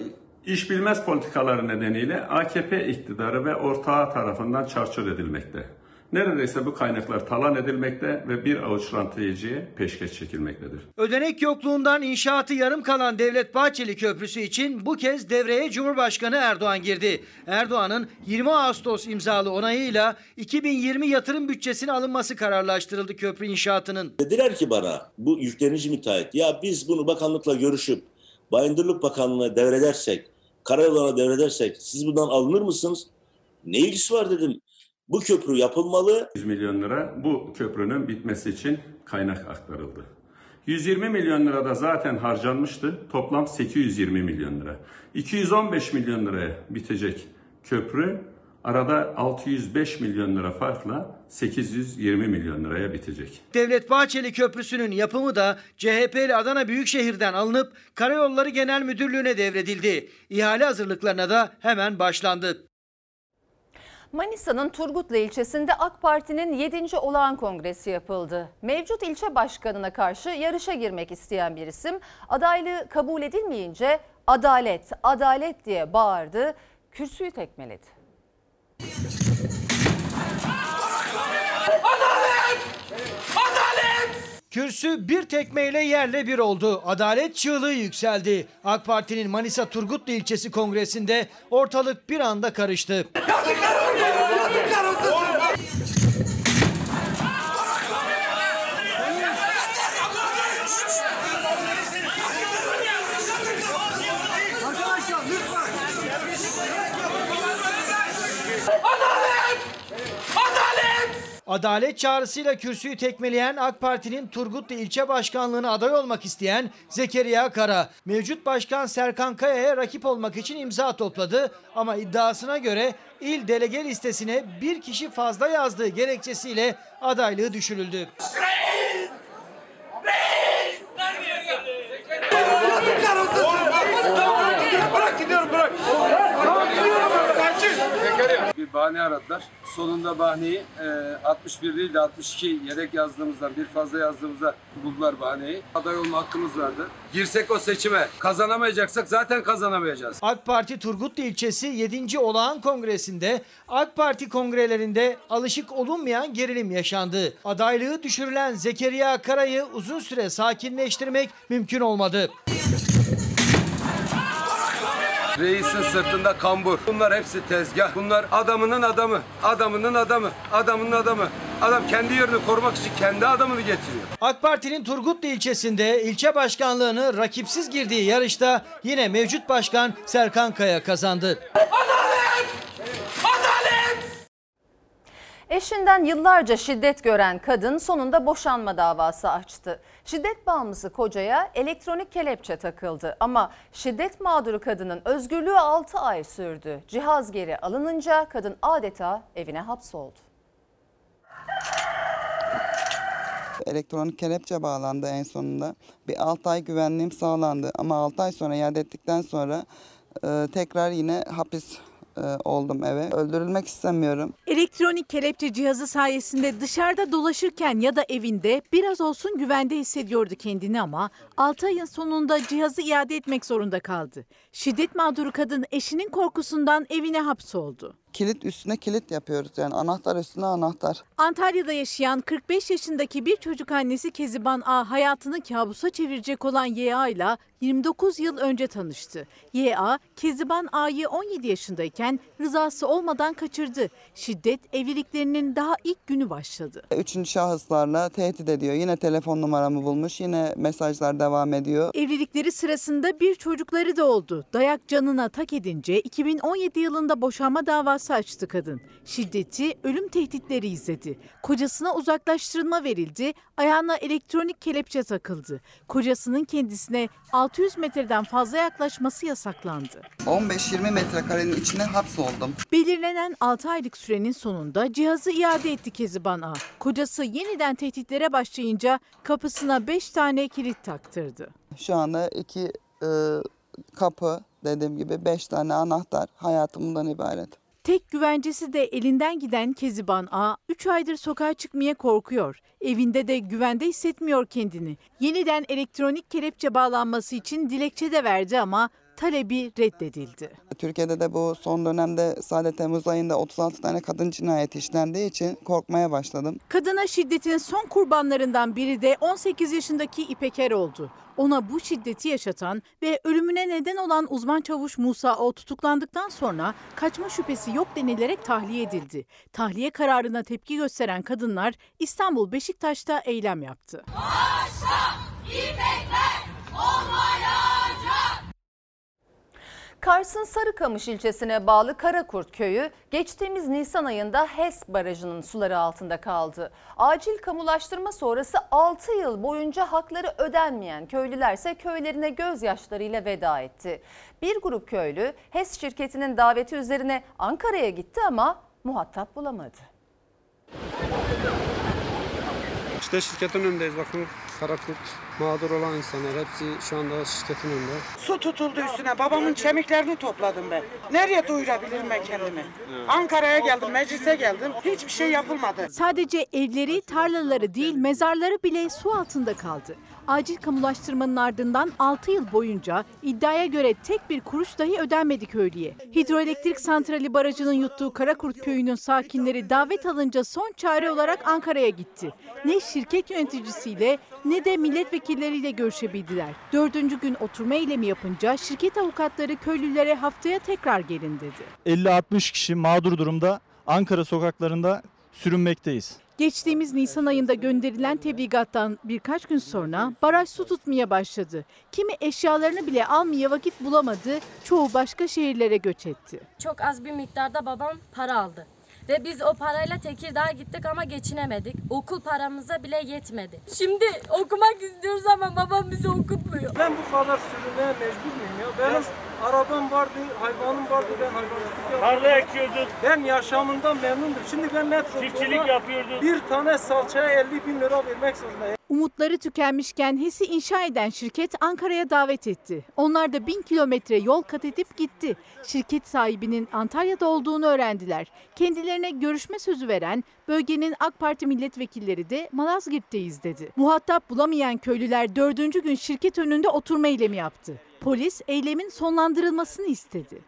iş bilmez politikaları nedeniyle AKP iktidarı ve ortağı tarafından çarçur edilmekte. Neredeyse bu kaynaklar talan edilmekte ve bir avuç rantiyeciye peşkeş çekilmektedir. Ödenek yokluğundan inşaatı yarım kalan Devlet Bahçeli Köprüsü için bu kez devreye Cumhurbaşkanı Erdoğan girdi. Erdoğan'ın 20 Ağustos imzalı onayıyla 2020 yatırım bütçesine alınması kararlaştırıldı köprü inşaatının. Dediler ki bana, bu yüklenici müteahhit, ya biz bunu bakanlıkla görüşüp Bayındırlık Bakanlığı'na devredersek, Karayolları'na devredersek siz bundan alınır mısınız? Ne ilgisi var dedim. Bu köprü yapılmalı. 100 milyon lira bu köprünün bitmesi için kaynak aktarıldı. 120 milyon lira da zaten harcanmıştı. Toplam 820 milyon lira. 215 milyon liraya bitecek köprü arada 605 milyon lira farkla 820 milyon liraya bitecek. Devlet Bahçeli Köprüsü'nün yapımı da CHP'li Adana Büyükşehir'den alınıp Karayolları Genel Müdürlüğü'ne devredildi. İhale hazırlıklarına da hemen başlandı. Manisa'nın Turgutlu ilçesinde AK Parti'nin 7. olağan kongresi yapıldı. Mevcut ilçe başkanına karşı yarışa girmek isteyen bir isim adaylığı kabul edilmeyince "Adalet, adalet" diye bağırdı, kürsüyü tekmeledi. Kürsü bir tekmeyle yerle bir oldu. Adalet çığlığı yükseldi. AK Parti'nin Manisa Turgutlu ilçesi kongresinde ortalık bir anda karıştı. Adalet çağrısıyla kürsüyü tekmeleyen AK Parti'nin Turgutlu ilçe başkanlığına aday olmak isteyen Zekeriya Kara, mevcut başkan Serkan Kaya'ya rakip olmak için imza topladı ama iddiasına göre il delege listesine bir kişi fazla yazdığı gerekçesiyle adaylığı düşürüldü. Reis! Reis! Bırak gidiyorum, bırak! Bir bahane aradılar. Sonunda bahaneyi 61 değil de 62 yedek yazdığımızdan bir fazla yazdığımızda buldular bahaneyi. Aday olma hakkımız vardı. Girsek o seçime kazanamayacaksak zaten kazanamayacağız. AK Parti Turgutlu ilçesi 7. olağan kongresinde AK Parti kongrelerinde alışık olunmayan gerilim yaşandı. Adaylığı düşürülen Zekeriya Kara'yı uzun süre sakinleştirmek mümkün olmadı. Reisin sırtında kambur. Bunlar hepsi tezgah. Bunlar adamının adamı, adamının adamı, adamının adamı. Adam kendi yerini korumak için kendi adamını getiriyor. AK Parti'nin Turgutlu ilçesinde ilçe başkanlığını rakipsiz girdiği yarışta yine mevcut başkan Serkan Kaya kazandı. Adalet! Adalet! Eşinden yıllarca şiddet gören kadın sonunda boşanma davası açtı. Şiddet bağımlısı kocaya elektronik kelepçe takıldı ama şiddet mağduru kadının özgürlüğü 6 ay sürdü. Cihaz geri alınınca kadın adeta evine hapsoldu. Elektronik kelepçe bağlandı en sonunda. Bir 6 ay güvenliğim sağlandı ama 6 ay sonra iade ettikten sonra tekrar yine hapis oldum eve. Öldürülmek istemiyorum. Elektronik kelepçe cihazı sayesinde dışarıda dolaşırken ya da evinde biraz olsun güvende hissediyordu kendini ama 6 ayın sonunda cihazı iade etmek zorunda kaldı. Şiddet mağduru kadın eşinin korkusundan evine hapsoldu. kilit üstüne kilit yapıyoruz, yani anahtar üstüne anahtar. Antalya'da yaşayan 45 yaşındaki bir çocuk annesi Keziban A hayatını kabusa çevirecek olan Y.A. ile 29 yıl önce tanıştı. Y.A. Keziban A'yı 17 yaşındayken rızası olmadan kaçırdı. Şiddet evliliklerinin daha ilk günü başladı. Üçüncü şahıslarla tehdit ediyor. Yine telefon numaramı bulmuş, yine mesajlar devam ediyor. Evlilikleri sırasında bir çocukları da oldu. Dayak canına tak edince 2017 yılında boşanma davası açtı kadın. Şiddeti, ölüm tehditleri izledi. Kocasına uzaklaştırılma verildi. Ayağına elektronik kelepçe takıldı. Kocasının kendisine 600 metreden fazla yaklaşması yasaklandı. 15-20 metrekarenin içine hapsoldum. Belirlenen 6 aylık sürenin sonunda cihazı iade etti Keziban A. Kocası yeniden tehditlere başlayınca kapısına 5 tane kilit taktırdı. Şu anda 2 kapı, dediğim gibi 5 tane anahtar, hayatımdan ibaret. Tek güvencesi de elinden giden Keziban A, 3 aydır sokağa çıkmaya korkuyor. Evinde de güvende hissetmiyor kendini. Yeniden elektronik kelepçe bağlanması için dilekçe de verdi ama talebi reddedildi. Türkiye'de de bu son dönemde sadece Temmuz ayında 36 tane kadın cinayeti işlendiği için korkmaya başladım. Kadına şiddetin son kurbanlarından biri de 18 yaşındaki İpek Er oldu. Ona bu şiddeti yaşatan ve ölümüne neden olan uzman çavuş Musa O tutuklandıktan sonra kaçma şüphesi yok denilerek tahliye edildi. Tahliye kararına tepki gösteren kadınlar İstanbul Beşiktaş'ta eylem yaptı. Başla İpekler olmayacak! Kars'ın Sarıkamış ilçesine bağlı Karakurt köyü geçtiğimiz Nisan ayında HES barajının suları altında kaldı. Acil kamulaştırma sonrası 6 yıl boyunca hakları ödenmeyen köylülerse köylerine gözyaşlarıyla veda etti. Bir grup köylü HES şirketinin daveti üzerine Ankara'ya gitti ama muhatap bulamadı. İşte şirketin önündeyiz, bakın. Karakurt, mağdur olan insanlar hepsi şu anda şirketin önünde. Su tutuldu üstüne, babamın kemiklerini topladım ben. Nereye doyurabilirim ben kendimi? Evet. Ankara'ya geldim, meclise geldim, hiçbir şey yapılmadı. Sadece evleri, tarlaları değil mezarları bile su altında kaldı. Acil kamulaştırmanın ardından 6 yıl boyunca iddiaya göre tek bir kuruş dahi ödenmedi köylüye. Hidroelektrik santrali barajının yuttuğu Karakurt köyünün sakinleri davet alınca son çare olarak Ankara'ya gitti. Ne şirket yöneticisiyle ne de milletvekilleriyle görüşebildiler. 4. gün oturma eylemi yapınca şirket avukatları köylülere haftaya tekrar gelin dedi. 50-60 kişi mağdur durumda Ankara sokaklarında sürünmekteyiz. Geçtiğimiz Nisan ayında gönderilen tebligattan birkaç gün sonra baraj su tutmaya başladı. Kimi eşyalarını bile almaya vakit bulamadı, çoğu başka şehirlere göç etti. Çok az bir miktarda babam para aldı. Ve biz o parayla Tekirdağ'a gittik ama geçinemedik. Okul paramıza bile yetmedi. Şimdi okumak istiyoruz ama babam bizi okutmuyor. Ben bu kadar sürünmeye mecbur muyum ya? Benim arabam vardı, hayvanım vardı, ben hayvancılık tarla ekiyorduk. Ben yaşamından memnundum. Şimdi ben metroda bir tane salçaya 50 bin lira vermek zorundayım. Umutları tükenmişken HES'i inşa eden şirket Ankara'ya davet etti. Onlar da 1000 kilometre yol kat edip gitti. Şirket sahibinin Antalya'da olduğunu öğrendiler. Kendilerine görüşme sözü veren bölgenin AK Parti milletvekilleri de Malazgirt'teyiz dedi. Muhatap bulamayan köylüler 4. gün şirket önünde oturma eylemi yaptı. Polis eylemin sonlandırılmasını istedi.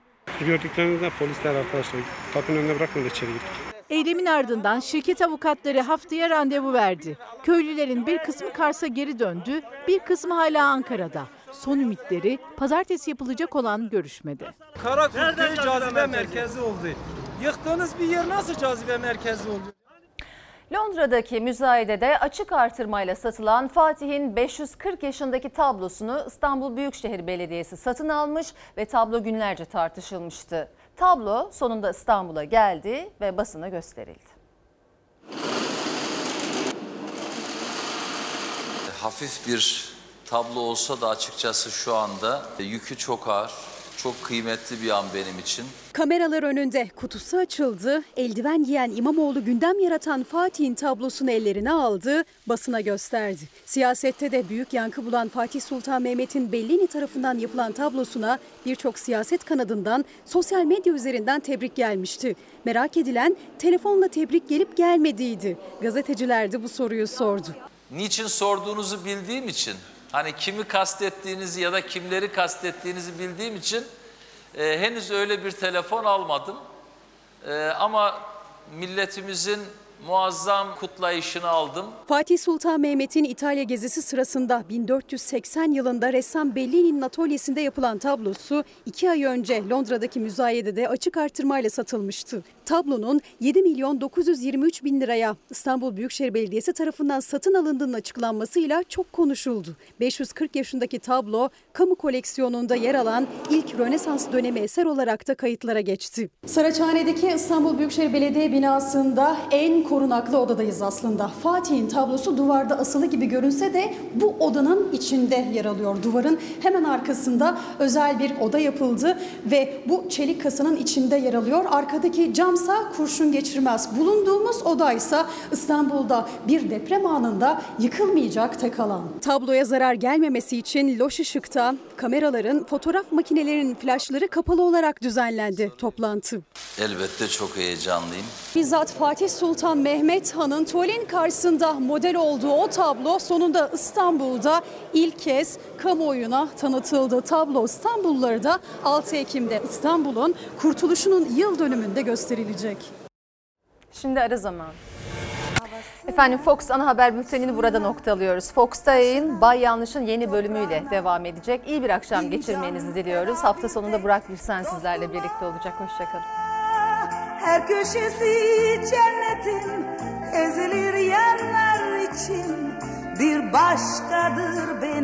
Gördüklerinizde polisler arkadaşlar kapının önüne bırakmadı, içeri girdik. Eylemin ardından şirket avukatları haftaya randevu verdi. Köylülerin bir kısmı Kars'a geri döndü, bir kısmı hala Ankara'da. Son ümitleri pazartesi yapılacak olan görüşmede. Karakurt cazibe merkezi oldu. Yıktığınız bir yer nasıl cazibe merkezi oldu? Londra'daki müzayedede açık artırmayla satılan Fatih'in 540 yaşındaki tablosunu İstanbul Büyükşehir Belediyesi satın almış ve tablo günlerce tartışılmıştı. Tablo sonunda İstanbul'a geldi ve basına gösterildi. Hafif bir tablo olsa da açıkçası şu anda yükü çok ağır. Çok kıymetli bir an benim için. Kameralar önünde kutusu açıldı, eldiven giyen İmamoğlu gündem yaratan Fatih'in tablosunu ellerine aldı, basına gösterdi. Siyasette de büyük yankı bulan Fatih Sultan Mehmet'in Bellini tarafından yapılan tablosuna birçok siyaset kanadından, sosyal medya üzerinden tebrik gelmişti. Merak edilen telefonla tebrik gelip gelmediydi. Gazeteciler de bu soruyu sordu. Niçin sorduğunuzu bildiğim için... Hani kimi kastettiğinizi ya da kimleri kastettiğinizi bildiğim için henüz öyle bir telefon almadım. Ama milletimizin muazzam kutlayışını aldım. Fatih Sultan Mehmet'in İtalya gezisi sırasında 1480 yılında ressam Bellini'nin atölyesinde yapılan tablosu 2 ay önce Londra'daki müzayedede açık artırmayla satılmıştı. Tablonun 7.923.000 liraya İstanbul Büyükşehir Belediyesi tarafından satın alındığının açıklanmasıyla çok konuşuldu. 540 yaşındaki tablo kamu koleksiyonunda yer alan ilk Rönesans dönemi eser olarak da kayıtlara geçti. Saraçhane'deki İstanbul Büyükşehir Belediye binasında en korunaklı odadayız aslında. Fatih'in tablosu duvarda asılı gibi görünse de bu odanın içinde yer alıyor. Duvarın hemen arkasında özel bir oda yapıldı ve bu çelik kasanın içinde yer alıyor. Arkadaki camsa kurşun geçirmez. Bulunduğumuz odaysa İstanbul'da bir deprem anında yıkılmayacak tek alan. Tabloya zarar gelmemesi için loş ışıkta kameraların, fotoğraf makinelerinin flaşları kapalı olarak düzenlendi toplantı. Elbette çok heyecanlıyım. Bizzat Fatih Sultan Mehmet Han'ın tuvalin karşısında model olduğu o tablo sonunda İstanbul'da ilk kez kamuoyuna tanıtıldı. Tablo İstanbulluları da 6 Ekim'de İstanbul'un kurtuluşunun yıl dönümünde gösterilecek. Şimdi ara zaman. Efendim, Fox ana haber bültenini burada noktalıyoruz. Fox'ta yayın Bay Yanlış'ın yeni bölümüyle devam edecek. İyi bir akşam geçirmenizi diliyoruz. Hafta sonunda Burak Birsen sizlerle birlikte olacak. Hoşçakalın. Her köşesi cennetin, ezilir yerler için bir başkadır benim.